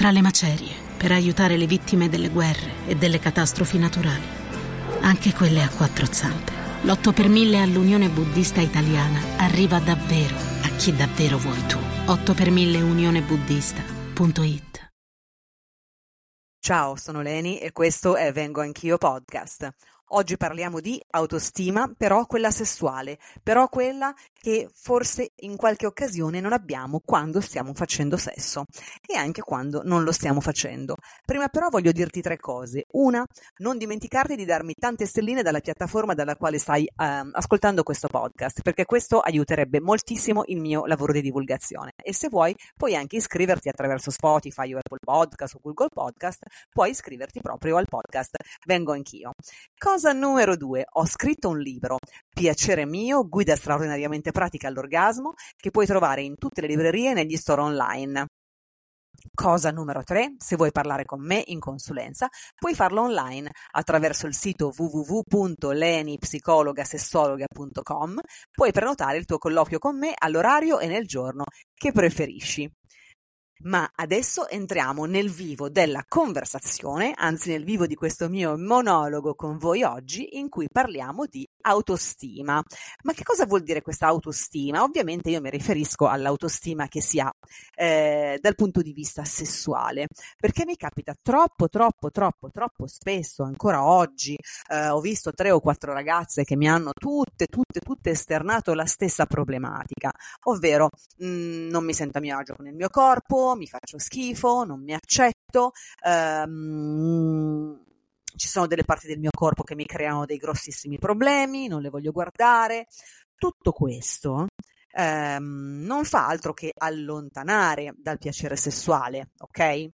tra le macerie per aiutare le vittime delle guerre e delle catastrofi naturali, anche quelle a quattro zampe. L'8 per 1000 all'Unione Buddista Italiana arriva davvero a chi davvero vuoi tu. 8 per 1000 unionebuddista.it. Ciao, sono Leni e questo è Vengo Anch'io Podcast. Oggi parliamo di autostima, però quella sessuale, però quella che forse in qualche occasione non abbiamo quando stiamo facendo sesso e anche quando non lo stiamo facendo. Prima però voglio dirti tre cose. Una, non dimenticarti di darmi tante stelline dalla piattaforma dalla quale stai ascoltando questo podcast, perché questo aiuterebbe moltissimo il mio lavoro di divulgazione. E se vuoi puoi anche iscriverti attraverso Spotify o Apple Podcast o Google Podcast, puoi iscriverti proprio al podcast Vengo Anch'io. Cosa numero 2, ho scritto un libro, Piacere mio, guida straordinariamente pratica all'orgasmo, che puoi trovare in tutte le librerie e negli store online. Cosa numero 3, se vuoi parlare con me in consulenza, puoi farlo online attraverso il sito www.lenipsicologasessologa.com, puoi prenotare il tuo colloquio con me all'orario e nel giorno che preferisci. Ma adesso entriamo nel vivo della conversazione, anzi nel vivo di questo mio monologo con voi oggi, in cui parliamo di autostima. Ma che cosa vuol dire questa autostima? Ovviamente io mi riferisco all'autostima che si ha dal punto di vista sessuale, perché mi capita troppo spesso, ancora oggi, ho visto 3 o 4 ragazze che mi hanno tutte esternato la stessa problematica, ovvero non mi sento a mio agio con il mio corpo, mi faccio schifo, non mi accetto, ci sono delle parti del mio corpo che mi creano dei grossissimi problemi, non le voglio guardare. Tutto questo non fa altro che allontanare dal piacere sessuale, ok?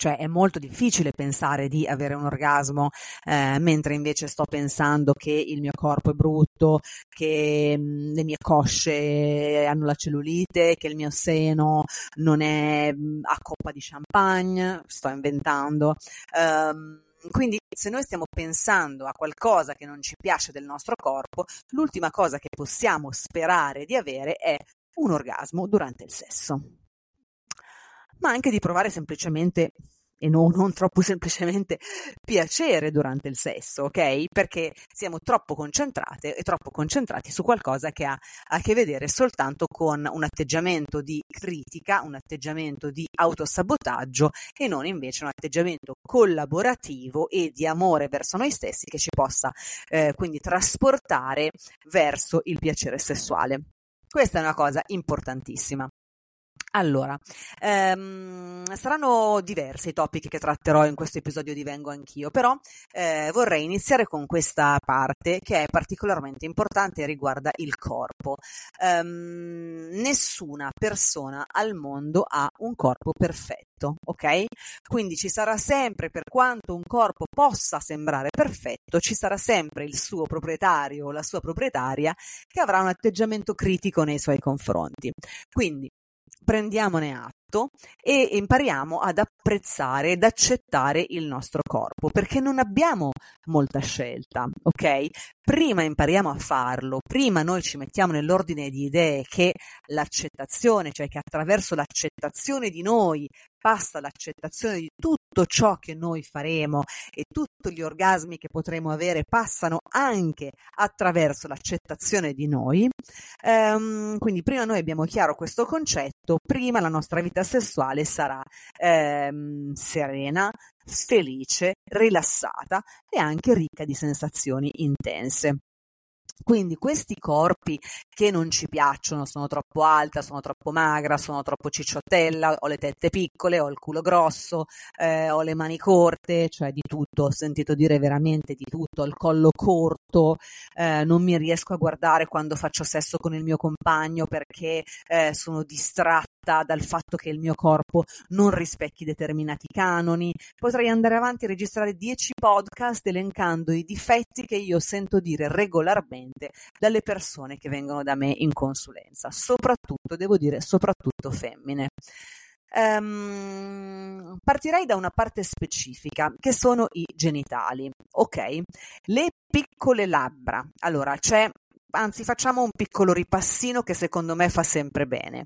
Cioè è molto difficile pensare di avere un orgasmo mentre invece sto pensando che il mio corpo è brutto, che le mie cosce hanno la cellulite, che il mio seno non è a coppa di champagne, sto inventando. Quindi se noi stiamo pensando a qualcosa che non ci piace del nostro corpo, l'ultima cosa che possiamo sperare di avere è un orgasmo durante il sesso. Ma anche di provare semplicemente, e non troppo semplicemente, piacere durante il sesso, ok? Perché siamo troppo concentrate e troppo concentrati su qualcosa che ha a che vedere soltanto con un atteggiamento di critica, un atteggiamento di autosabotaggio e non invece un atteggiamento collaborativo e di amore verso noi stessi che ci possa quindi trasportare verso il piacere sessuale. Questa è una cosa importantissima. Allora, saranno diversi i topic che tratterò in questo episodio di Vengo Anch'io, però vorrei iniziare con questa parte che è particolarmente importante e riguarda il corpo. Nessuna persona al mondo ha un corpo perfetto, ok? Quindi ci sarà sempre, per quanto un corpo possa sembrare perfetto, ci sarà sempre il suo proprietario o la sua proprietaria che avrà un atteggiamento critico nei suoi confronti. Quindi prendiamone atto e impariamo ad apprezzare ed accettare il nostro corpo, perché non abbiamo molta scelta, ok? Prima impariamo a farlo, prima noi ci mettiamo nell'ordine di idee che l'accettazione, cioè che attraverso l'accettazione di noi passa l'accettazione di tutto ciò che noi faremo, e tutti gli orgasmi che potremo avere passano anche attraverso l'accettazione di noi. Quindi prima noi abbiamo chiaro questo concetto, prima la nostra vita sessuale sarà serena, felice, rilassata e anche ricca di sensazioni intense. Quindi questi corpi che non ci piacciono, sono troppo alta, sono troppo magra, sono troppo cicciottella, ho le tette piccole, ho il culo grosso, ho le mani corte, cioè di tutto, ho sentito dire veramente di tutto, ho il collo corto, non mi riesco a guardare quando faccio sesso con il mio compagno perché sono distratta dal fatto che il mio corpo non rispecchi determinati canoni. Potrei andare avanti e registrare 10 podcast elencando i difetti che io sento dire regolarmente dalle persone che vengono da me in consulenza, soprattutto, devo dire, soprattutto femmine. Partirei da una parte specifica che sono i genitali, ok? Le piccole labbra. Allora, facciamo un piccolo ripassino che secondo me fa sempre bene.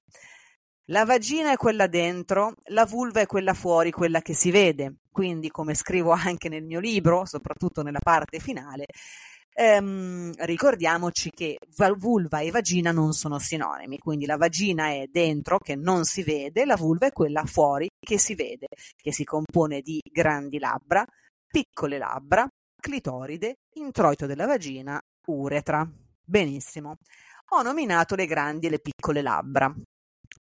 La vagina è quella dentro, la vulva è quella fuori, quella che si vede. Quindi, come scrivo anche nel mio libro, soprattutto nella parte finale, ricordiamoci che vulva e vagina non sono sinonimi, quindi la vagina è dentro che non si vede, la vulva è quella fuori che si vede, che si compone di grandi labbra, piccole labbra, clitoride, introito della vagina, uretra. Benissimo. Ho nominato le grandi e le piccole labbra,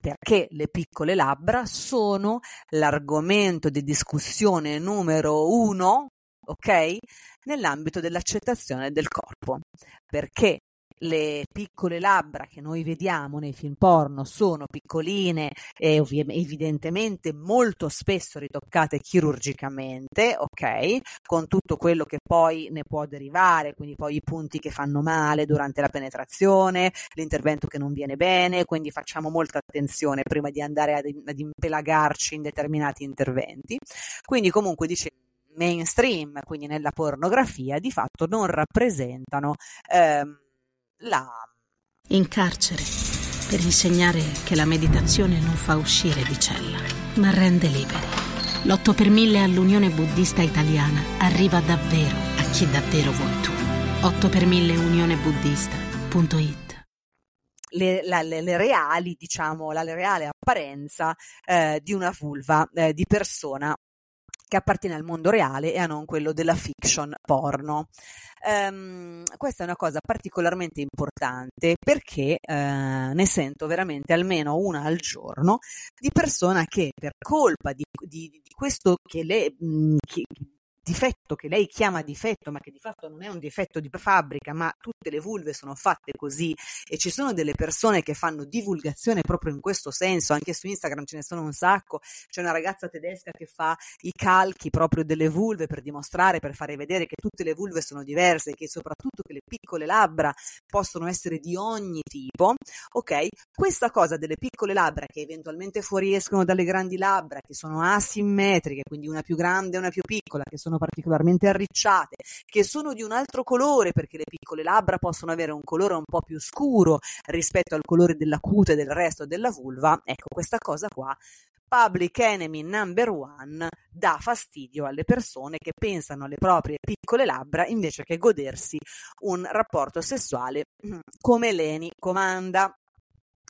perché le piccole labbra sono l'argomento di discussione numero 1, ok? Nell'ambito dell'accettazione del corpo, perché le piccole labbra che noi vediamo nei film porno sono piccoline e evidentemente molto spesso ritoccate chirurgicamente, ok? Con tutto quello che poi ne può derivare, quindi poi i punti che fanno male durante la penetrazione, l'intervento che non viene bene, quindi facciamo molta attenzione prima di andare ad impelagarci in determinati interventi. Quindi comunque mainstream, quindi nella pornografia, di fatto non rappresentano In carcere, per insegnare che la meditazione non fa uscire di cella, ma rende liberi. L'8 per 1000 all'Unione Buddista Italiana arriva davvero a chi davvero vuoi tu. 8 per 1000 unionebuddista.it. La reale apparenza di una vulva di persona che appartiene al mondo reale e a non quello della fiction porno. Questa è una cosa particolarmente importante perché ne sento veramente almeno una al giorno di persona che per colpa di questo difetto che lei chiama difetto, ma che di fatto non è un difetto di fabbrica, ma tutte le vulve sono fatte così e ci sono delle persone che fanno divulgazione proprio in questo senso, anche su Instagram ce ne sono un sacco, c'è una ragazza tedesca che fa i calchi proprio delle vulve per dimostrare, per fare vedere che tutte le vulve sono diverse, che soprattutto che le piccole labbra possono essere di ogni tipo, ok? Questa cosa delle piccole labbra che eventualmente fuoriescono dalle grandi labbra, che sono asimmetriche, quindi una più grande e una più piccola, che sono particolarmente arricciate, che sono di un altro colore perché le piccole labbra possono avere un colore un po' più scuro rispetto al colore della cute del resto della vulva, ecco, questa cosa qua, public enemy number 1, dà fastidio alle persone che pensano alle proprie piccole labbra invece che godersi un rapporto sessuale come Leni comanda.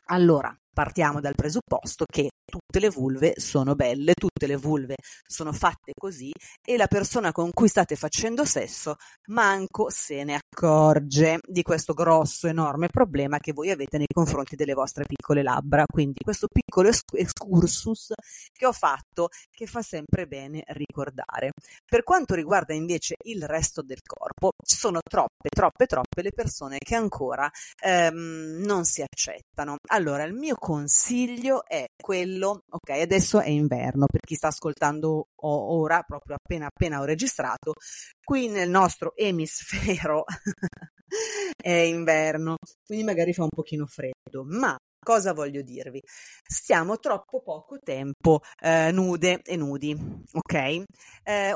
Allora, partiamo dal presupposto che tutte le vulve sono belle, tutte le vulve sono fatte così e la persona con cui state facendo sesso manco se ne accorge di questo grosso, enorme problema che voi avete nei confronti delle vostre piccole labbra. Quindi questo piccolo excursus che ho fatto, che fa sempre bene ricordare. Per quanto riguarda invece il resto del corpo, ci sono troppe le persone che ancora non si accettano. Allora, il mio consiglio è quello, ok, adesso è inverno, per chi sta ascoltando ora, proprio appena ho registrato, qui nel nostro emisfero è inverno, quindi magari fa un pochino freddo, ma cosa voglio dirvi? Stiamo troppo poco tempo nude e nudi, ok?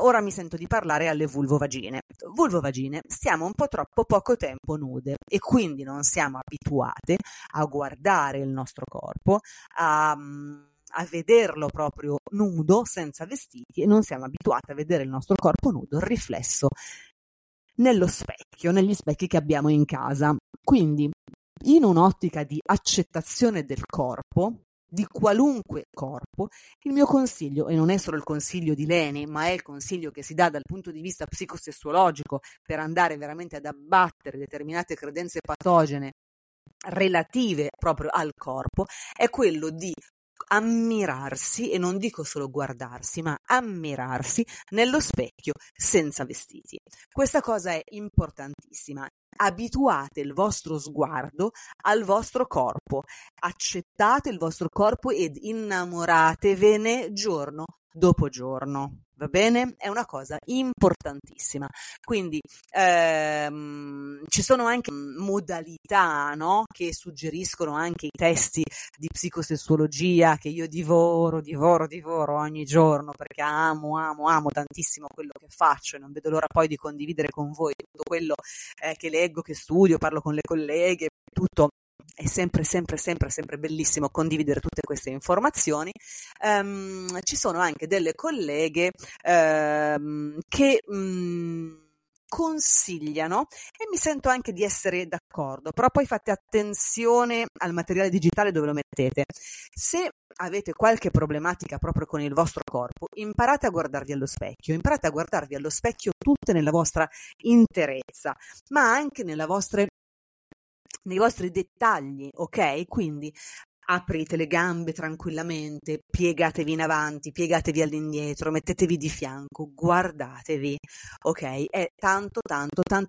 Ora mi sento di parlare alle vulvovagine. Vulvovagine, stiamo un po' troppo poco tempo nude e quindi non siamo abituate a guardare il nostro corpo, a vederlo proprio nudo, senza vestiti, e non siamo abituate a vedere il nostro corpo nudo riflesso nello specchio, negli specchi che abbiamo in casa. Quindi, in un'ottica di accettazione del corpo, di qualunque corpo, il mio consiglio, e non è solo il consiglio di Leni, ma è il consiglio che si dà dal punto di vista psicosessuologico per andare veramente ad abbattere determinate credenze patogene relative proprio al corpo, è quello di ammirarsi, e non dico solo guardarsi, ma ammirarsi nello specchio senza vestiti. Questa cosa è importantissima. Abituate il vostro sguardo al vostro corpo, accettate il vostro corpo ed innamoratevene giorno dopo giorno, va bene? È una cosa importantissima. Quindi ci sono anche modalità, no? Che suggeriscono anche i testi di psicosessuologia che io divoro ogni giorno perché amo tantissimo quello che faccio e non vedo l'ora poi di condividere con voi tutto quello che leggo, che studio, parlo con le colleghe, tutto è sempre bellissimo condividere tutte queste informazioni. Ci sono anche delle colleghe che consigliano, e mi sento anche di essere d'accordo, però poi fate attenzione al materiale digitale dove lo mettete. Se avete qualche problematica proprio con il vostro corpo, imparate a guardarvi allo specchio, tutte nella vostra interezza, ma anche nella nei vostri dettagli, ok? Quindi aprite le gambe tranquillamente, piegatevi in avanti, piegatevi all'indietro, mettetevi di fianco, guardatevi, ok? È tanto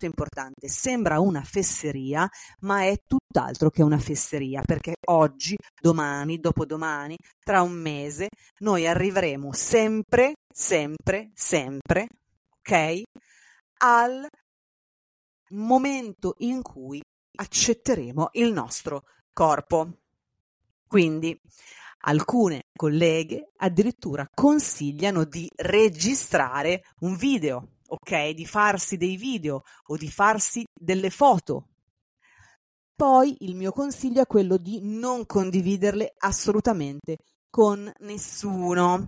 importante. Sembra una fesseria, ma è tutt'altro che una fesseria, perché oggi, domani, dopodomani, tra un mese, noi arriveremo sempre, ok? Al momento in cui accetteremo il nostro corpo. Quindi alcune colleghe addirittura consigliano di registrare un video, ok? Di farsi dei video o di farsi delle foto. Poi il mio consiglio è quello di non condividerle assolutamente con nessuno.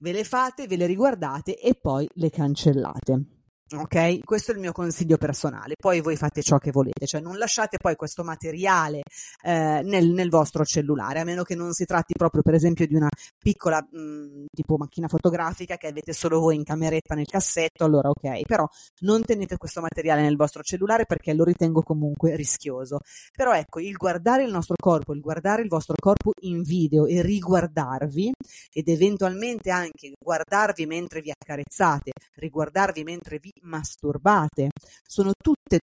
Ve le fate, ve le riguardate e poi le cancellate. Ok? Questo è il mio consiglio personale, poi voi fate ciò che volete, cioè non lasciate poi questo materiale nel vostro cellulare, a meno che non si tratti proprio per esempio di una piccola tipo macchina fotografica che avete solo voi in cameretta nel cassetto, allora ok, però non tenete questo materiale nel vostro cellulare perché lo ritengo comunque rischioso. Però ecco, il guardare il nostro corpo, il guardare il vostro corpo in video e riguardarvi, ed eventualmente anche guardarvi mentre vi accarezzate, riguardarvi mentre vi masturbate, sono tutte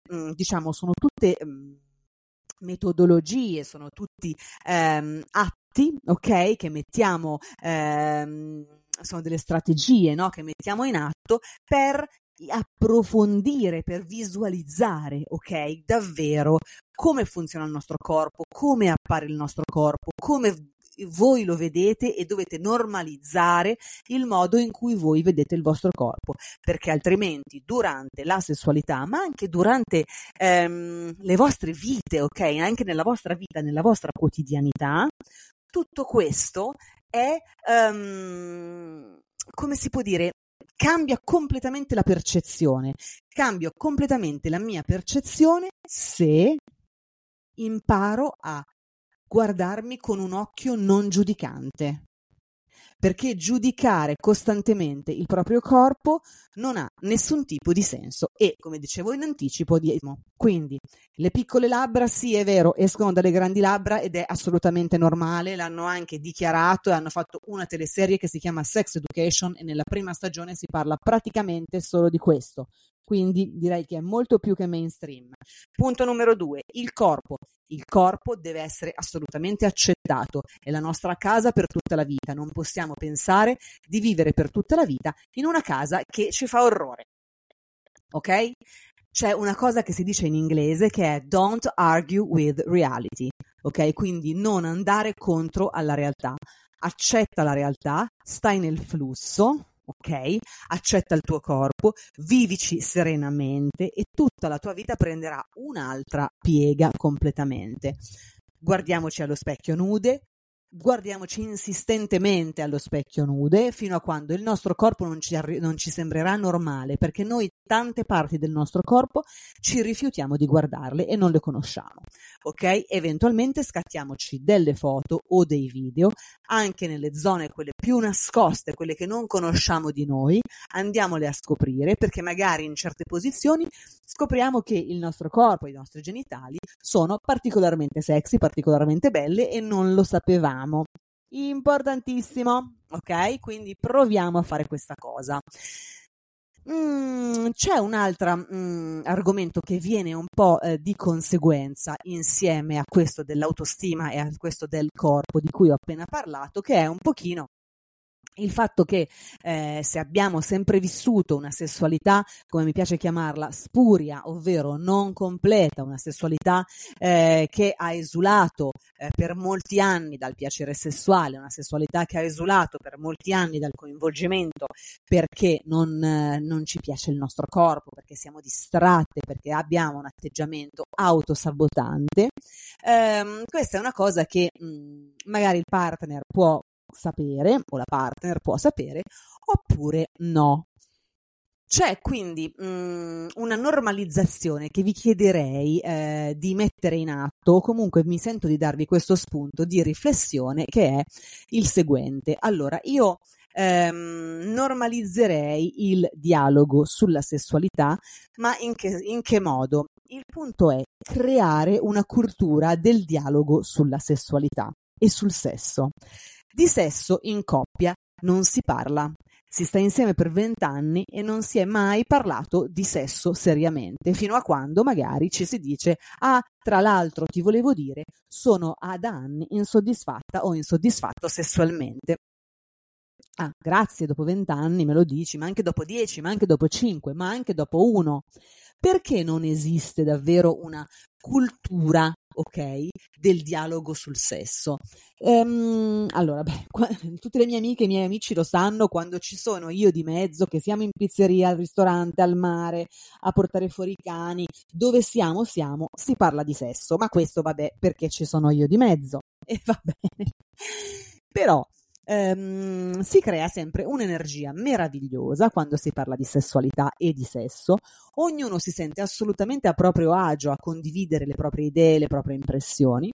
metodologie, sono tutti atti, ok, che mettiamo, sono delle strategie, no, che mettiamo in atto per approfondire, per visualizzare, ok, davvero come funziona il nostro corpo, come appare il nostro corpo, come voi lo vedete, e dovete normalizzare il modo in cui voi vedete il vostro corpo, perché altrimenti durante la sessualità, ma anche durante le vostre vite, ok, anche nella vostra vita, nella vostra quotidianità, tutto questo è, come si può dire, cambia completamente la percezione, cambio completamente la mia percezione se imparo a guardarmi con un occhio non giudicante, perché giudicare costantemente il proprio corpo non ha nessun tipo di senso e, come dicevo in anticipo, quindi le piccole labbra, sì, è vero, escono dalle grandi labbra ed è assolutamente normale, l'hanno anche dichiarato e hanno fatto una teleserie che si chiama Sex Education e nella prima stagione si parla praticamente solo di questo. Quindi direi che è molto più che mainstream. Punto numero 2, il corpo. Il corpo deve essere assolutamente accettato, è la nostra casa per tutta la vita, non possiamo pensare di vivere per tutta la vita in una casa che ci fa orrore, ok? C'è una cosa che si dice in inglese che è don't argue with reality, ok? Quindi non andare contro alla realtà, accetta la realtà, stai nel flusso, ok? Accetta il tuo corpo, vivici serenamente e tutta la tua vita prenderà un'altra piega completamente. Guardiamoci allo specchio nude, guardiamoci insistentemente allo specchio nude fino a quando il nostro corpo non ci sembrerà normale, perché noi tante parti del nostro corpo ci rifiutiamo di guardarle e non le conosciamo, ok? Eventualmente scattiamoci delle foto o dei video anche nelle zone quelle più nascoste, quelle che non conosciamo di noi, andiamole a scoprire, perché magari in certe posizioni scopriamo che il nostro corpo, i nostri genitali sono particolarmente sexy, particolarmente belle e non lo sapevamo. Importantissimo, ok? Quindi proviamo a fare questa cosa. C'è un altro argomento che viene un po' di conseguenza insieme a questo dell'autostima e a questo del corpo di cui ho appena parlato, che è un pochino il fatto che se abbiamo sempre vissuto una sessualità, come mi piace chiamarla, spuria, ovvero non completa, una sessualità che ha esulato per molti anni dal piacere sessuale, una sessualità che ha esulato per molti anni dal coinvolgimento perché non ci piace il nostro corpo, perché siamo distratte, perché abbiamo un atteggiamento autosabotante, questa è una cosa che magari il partner può sapere o la partner può sapere oppure no. C'è quindi una normalizzazione che vi chiederei di mettere in atto, o comunque mi sento di darvi questo spunto di riflessione che è il seguente. Allora, io normalizzerei il dialogo sulla sessualità, ma in che modo? Il punto è creare una cultura del dialogo sulla sessualità e sul sesso. Di sesso in coppia non si parla, si sta insieme per 20 anni e non si è mai parlato di sesso seriamente, fino a quando magari ci si dice «Ah, tra l'altro ti volevo dire, sono da anni insoddisfatta o insoddisfatto sessualmente». Ah, grazie, dopo 20 anni me lo dici, ma anche dopo 10, ma anche dopo 5, ma anche dopo 1. Perché non esiste davvero una cultura, ok, del dialogo sul sesso? Allora, tutte le mie amiche e i miei amici lo sanno, quando ci sono io di mezzo, che siamo in pizzeria, al ristorante, al mare, a portare fuori i cani, dove siamo, si parla di sesso, ma questo vabbè, perché ci sono io di mezzo, e va bene. Però si crea sempre un'energia meravigliosa quando si parla di sessualità e di sesso, ognuno si sente assolutamente a proprio agio a condividere le proprie idee, le proprie impressioni,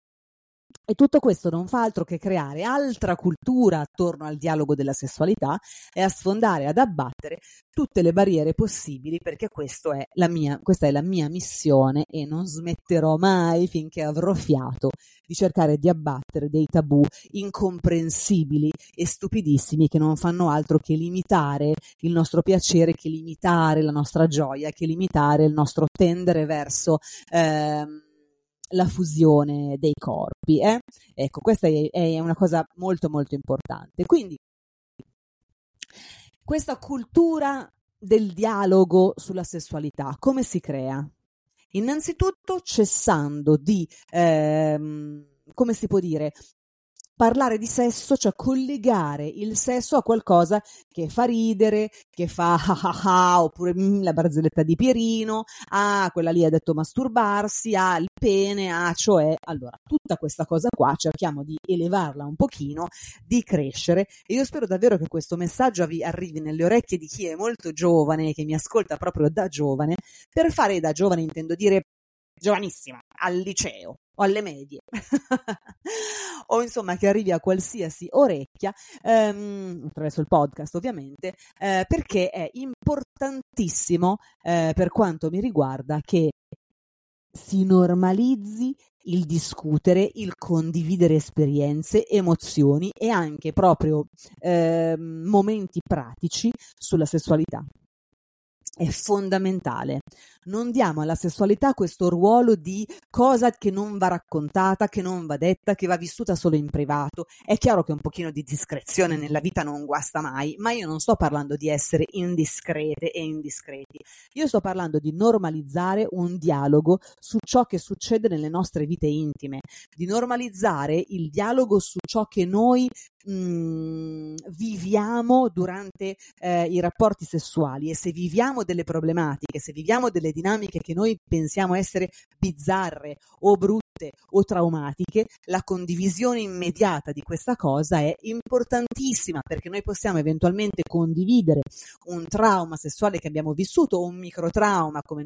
e tutto questo non fa altro che creare altra cultura attorno al dialogo della sessualità e a sfondare, ad abbattere tutte le barriere possibili, perché questa è la mia missione, e non smetterò mai finché avrò fiato di cercare di abbattere dei tabù incomprensibili e stupidissimi che non fanno altro che limitare il nostro piacere, che limitare la nostra gioia, che limitare il nostro tendere verso la fusione dei corpi. Ecco, questa è una cosa molto molto importante. Quindi questa cultura del dialogo sulla sessualità come si crea? Innanzitutto cessando di come si può dire, parlare di sesso, cioè collegare il sesso a qualcosa che fa ridere, che fa oppure la barzelletta di Pierino, quella lì ha detto masturbarsi, il pene, cioè, allora, tutta questa cosa qua cerchiamo di elevarla un pochino, di crescere, e io spero davvero che questo messaggio vi arrivi nelle orecchie di chi è molto giovane, che mi ascolta proprio da giovane. Per fare da giovane intendo dire giovanissima, al liceo o alle medie o insomma che arrivi a qualsiasi orecchia attraverso il podcast ovviamente, perché è importantissimo per quanto mi riguarda che si normalizzi il discutere, il condividere esperienze, emozioni e anche proprio momenti pratici sulla sessualità. È fondamentale. Non diamo alla sessualità questo ruolo di cosa che non va raccontata, che non va detta, che va vissuta solo in privato. È chiaro che un pochino di discrezione nella vita non guasta mai, ma io non sto parlando di essere indiscrete e indiscreti. Io sto parlando di normalizzare un dialogo su ciò che succede nelle nostre vite intime, di normalizzare il dialogo su ciò che noi viviamo durante i rapporti sessuali, e se viviamo delle problematiche, se viviamo delle dinamiche che noi pensiamo essere bizzarre o brutte o traumatiche, la condivisione immediata di questa cosa è importantissima, perché noi possiamo eventualmente condividere un trauma sessuale che abbiamo vissuto, o un microtrauma come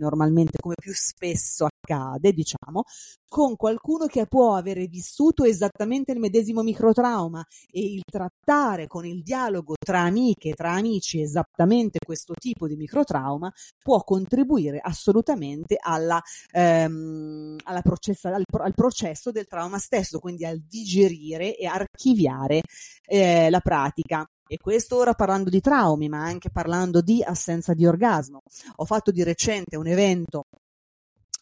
più spesso accade, diciamo, con qualcuno che può avere vissuto esattamente il medesimo microtrauma, e il trattare con il dialogo tra amiche, tra amici, esattamente questo tipo di microtrauma può contribuire assolutamente al processo del trauma stesso, quindi al digerire e archiviare la pratica. E questo ora parlando di traumi, ma anche parlando di assenza di orgasmo. Ho fatto di recente un evento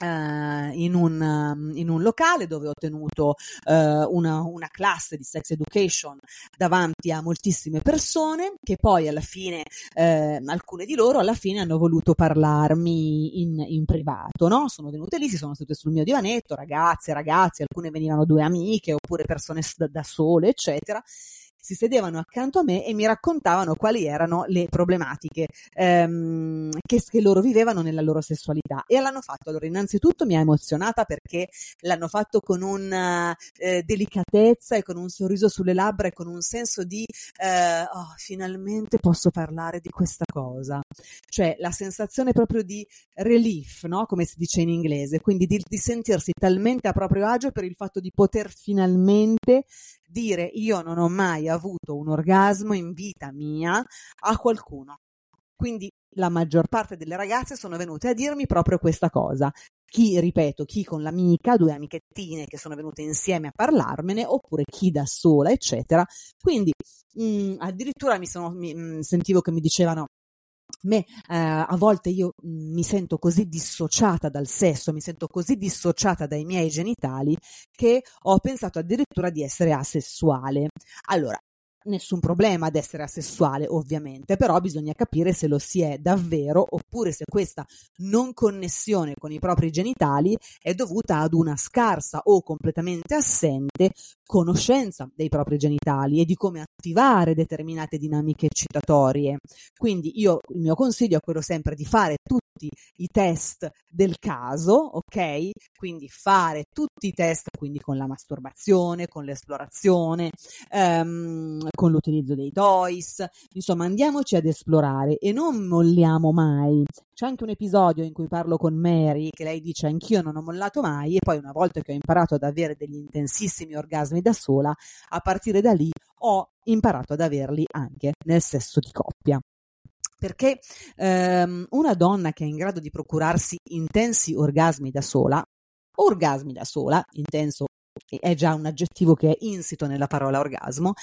in un locale dove ho tenuto una classe di sex education davanti a moltissime persone che poi alla fine alcune di loro alla fine hanno voluto parlarmi in privato, no? Sono venute lì, si sono sedute sul mio divanetto, ragazzi, alcune venivano due amiche oppure persone da sole, eccetera. Si sedevano accanto a me e mi raccontavano quali erano le problematiche che loro vivevano nella loro sessualità, e l'hanno fatto. Allora, innanzitutto mi ha emozionata perché l'hanno fatto con una delicatezza e con un sorriso sulle labbra e con un senso di finalmente posso parlare di questa cosa, cioè la sensazione proprio di relief, no? Come si dice in inglese, quindi di sentirsi talmente a proprio agio per il fatto di poter finalmente dire io non ho mai avuto un orgasmo in vita mia a qualcuno. Quindi la maggior parte delle ragazze sono venute a dirmi proprio questa cosa. Chi con l'amica, due amichettine che sono venute insieme a parlarmene, oppure chi da sola, eccetera. Quindi addirittura sentivo che mi dicevano: a volte io mi sento così dissociata dal sesso, mi sento così dissociata dai miei genitali che ho pensato addirittura di essere asessuale. Allora, nessun problema ad essere asessuale, ovviamente, però bisogna capire se lo si è davvero oppure se questa non connessione con i propri genitali è dovuta ad una scarsa o completamente assente conoscenza dei propri genitali e di come attivare determinate dinamiche eccitatorie. Quindi il mio consiglio è quello sempre di fare tutti i test del caso, ok? Quindi fare tutti i test, quindi con la masturbazione, con l'esplorazione, con l'utilizzo dei toys, insomma andiamoci ad esplorare e non molliamo mai. C'è anche un episodio in cui parlo con Mary che lei dice: anch'io non ho mollato mai, e poi una volta che ho imparato ad avere degli intensissimi orgasmi da sola, a partire da lì ho imparato ad averli anche nel sesso di coppia. Perché una donna che è in grado di procurarsi intensi orgasmi da sola, intenso è già un aggettivo che è insito nella parola orgasmo,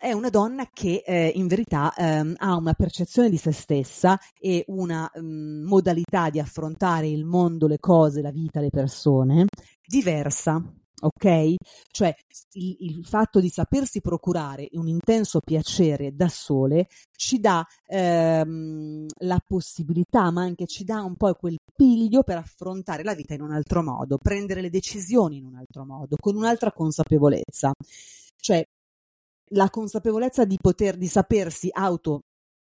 è una donna che in verità ha una percezione di se stessa e una modalità di affrontare il mondo, le cose, la vita, le persone diversa. Ok? Cioè il fatto di sapersi procurare un intenso piacere da sole ci dà la possibilità, ma anche ci dà un po' quel piglio per affrontare la vita in un altro modo, prendere le decisioni in un altro modo, con un'altra consapevolezza. Cioè la consapevolezza di sapersi auto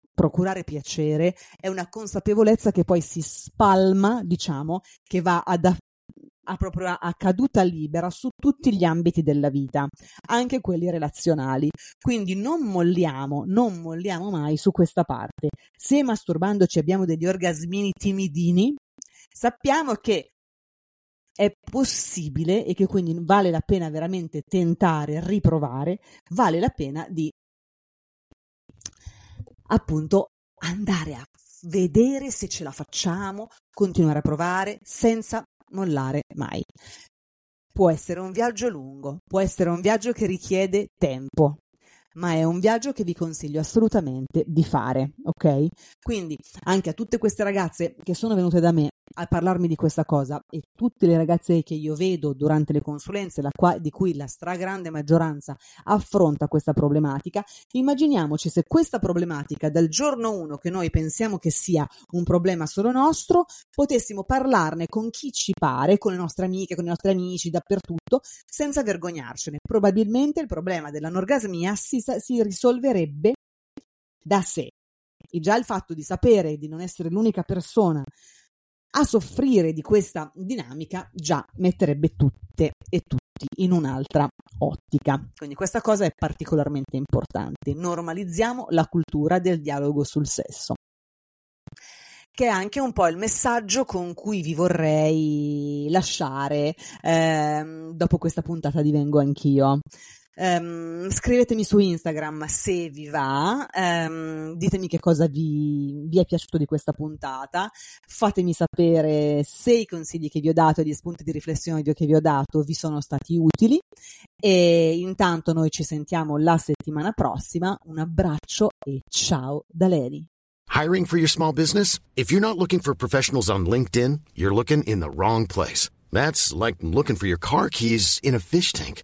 procurare piacere è una consapevolezza che poi si spalma, diciamo, che va proprio a caduta libera su tutti gli ambiti della vita, anche quelli relazionali. Quindi non molliamo mai su questa parte. Se masturbandoci abbiamo degli orgasmini timidini, sappiamo che è possibile e che quindi vale la pena veramente tentare, riprovare, vale la pena di appunto andare a vedere se ce la facciamo, continuare a provare senza mollare mai. Può essere un viaggio lungo, può essere un viaggio che richiede tempo, ma è un viaggio che vi consiglio assolutamente di fare, ok? Quindi anche a tutte queste ragazze che sono venute da me a parlarmi di questa cosa, e tutte le ragazze che io vedo durante le consulenze, di cui la stragrande maggioranza affronta questa problematica, immaginiamoci se questa problematica dal giorno 1, che noi pensiamo che sia un problema solo nostro, potessimo parlarne con chi ci pare, con le nostre amiche, con i nostri amici, dappertutto, senza vergognarcene. Probabilmente il problema dell'anorgasmia si risolverebbe da sé. E già il fatto di sapere di non essere l'unica persona a soffrire di questa dinamica già metterebbe tutte e tutti in un'altra ottica. Quindi questa cosa è particolarmente importante. Normalizziamo la cultura del dialogo sul sesso, che è anche un po' il messaggio con cui vi vorrei lasciare dopo questa puntata di Vengo Anch'io. Scrivetemi su Instagram se vi va, ditemi che cosa vi è piaciuto di questa puntata, fatemi sapere se i consigli che vi ho dato e gli spunti di riflessione che vi ho dato vi sono stati utili, e intanto noi ci sentiamo la settimana prossima. Un abbraccio e ciao da Leni. Hiring for your small business? If you're not looking for professionals on LinkedIn, you're looking in the wrong place. That's like looking for your car keys in a fish tank.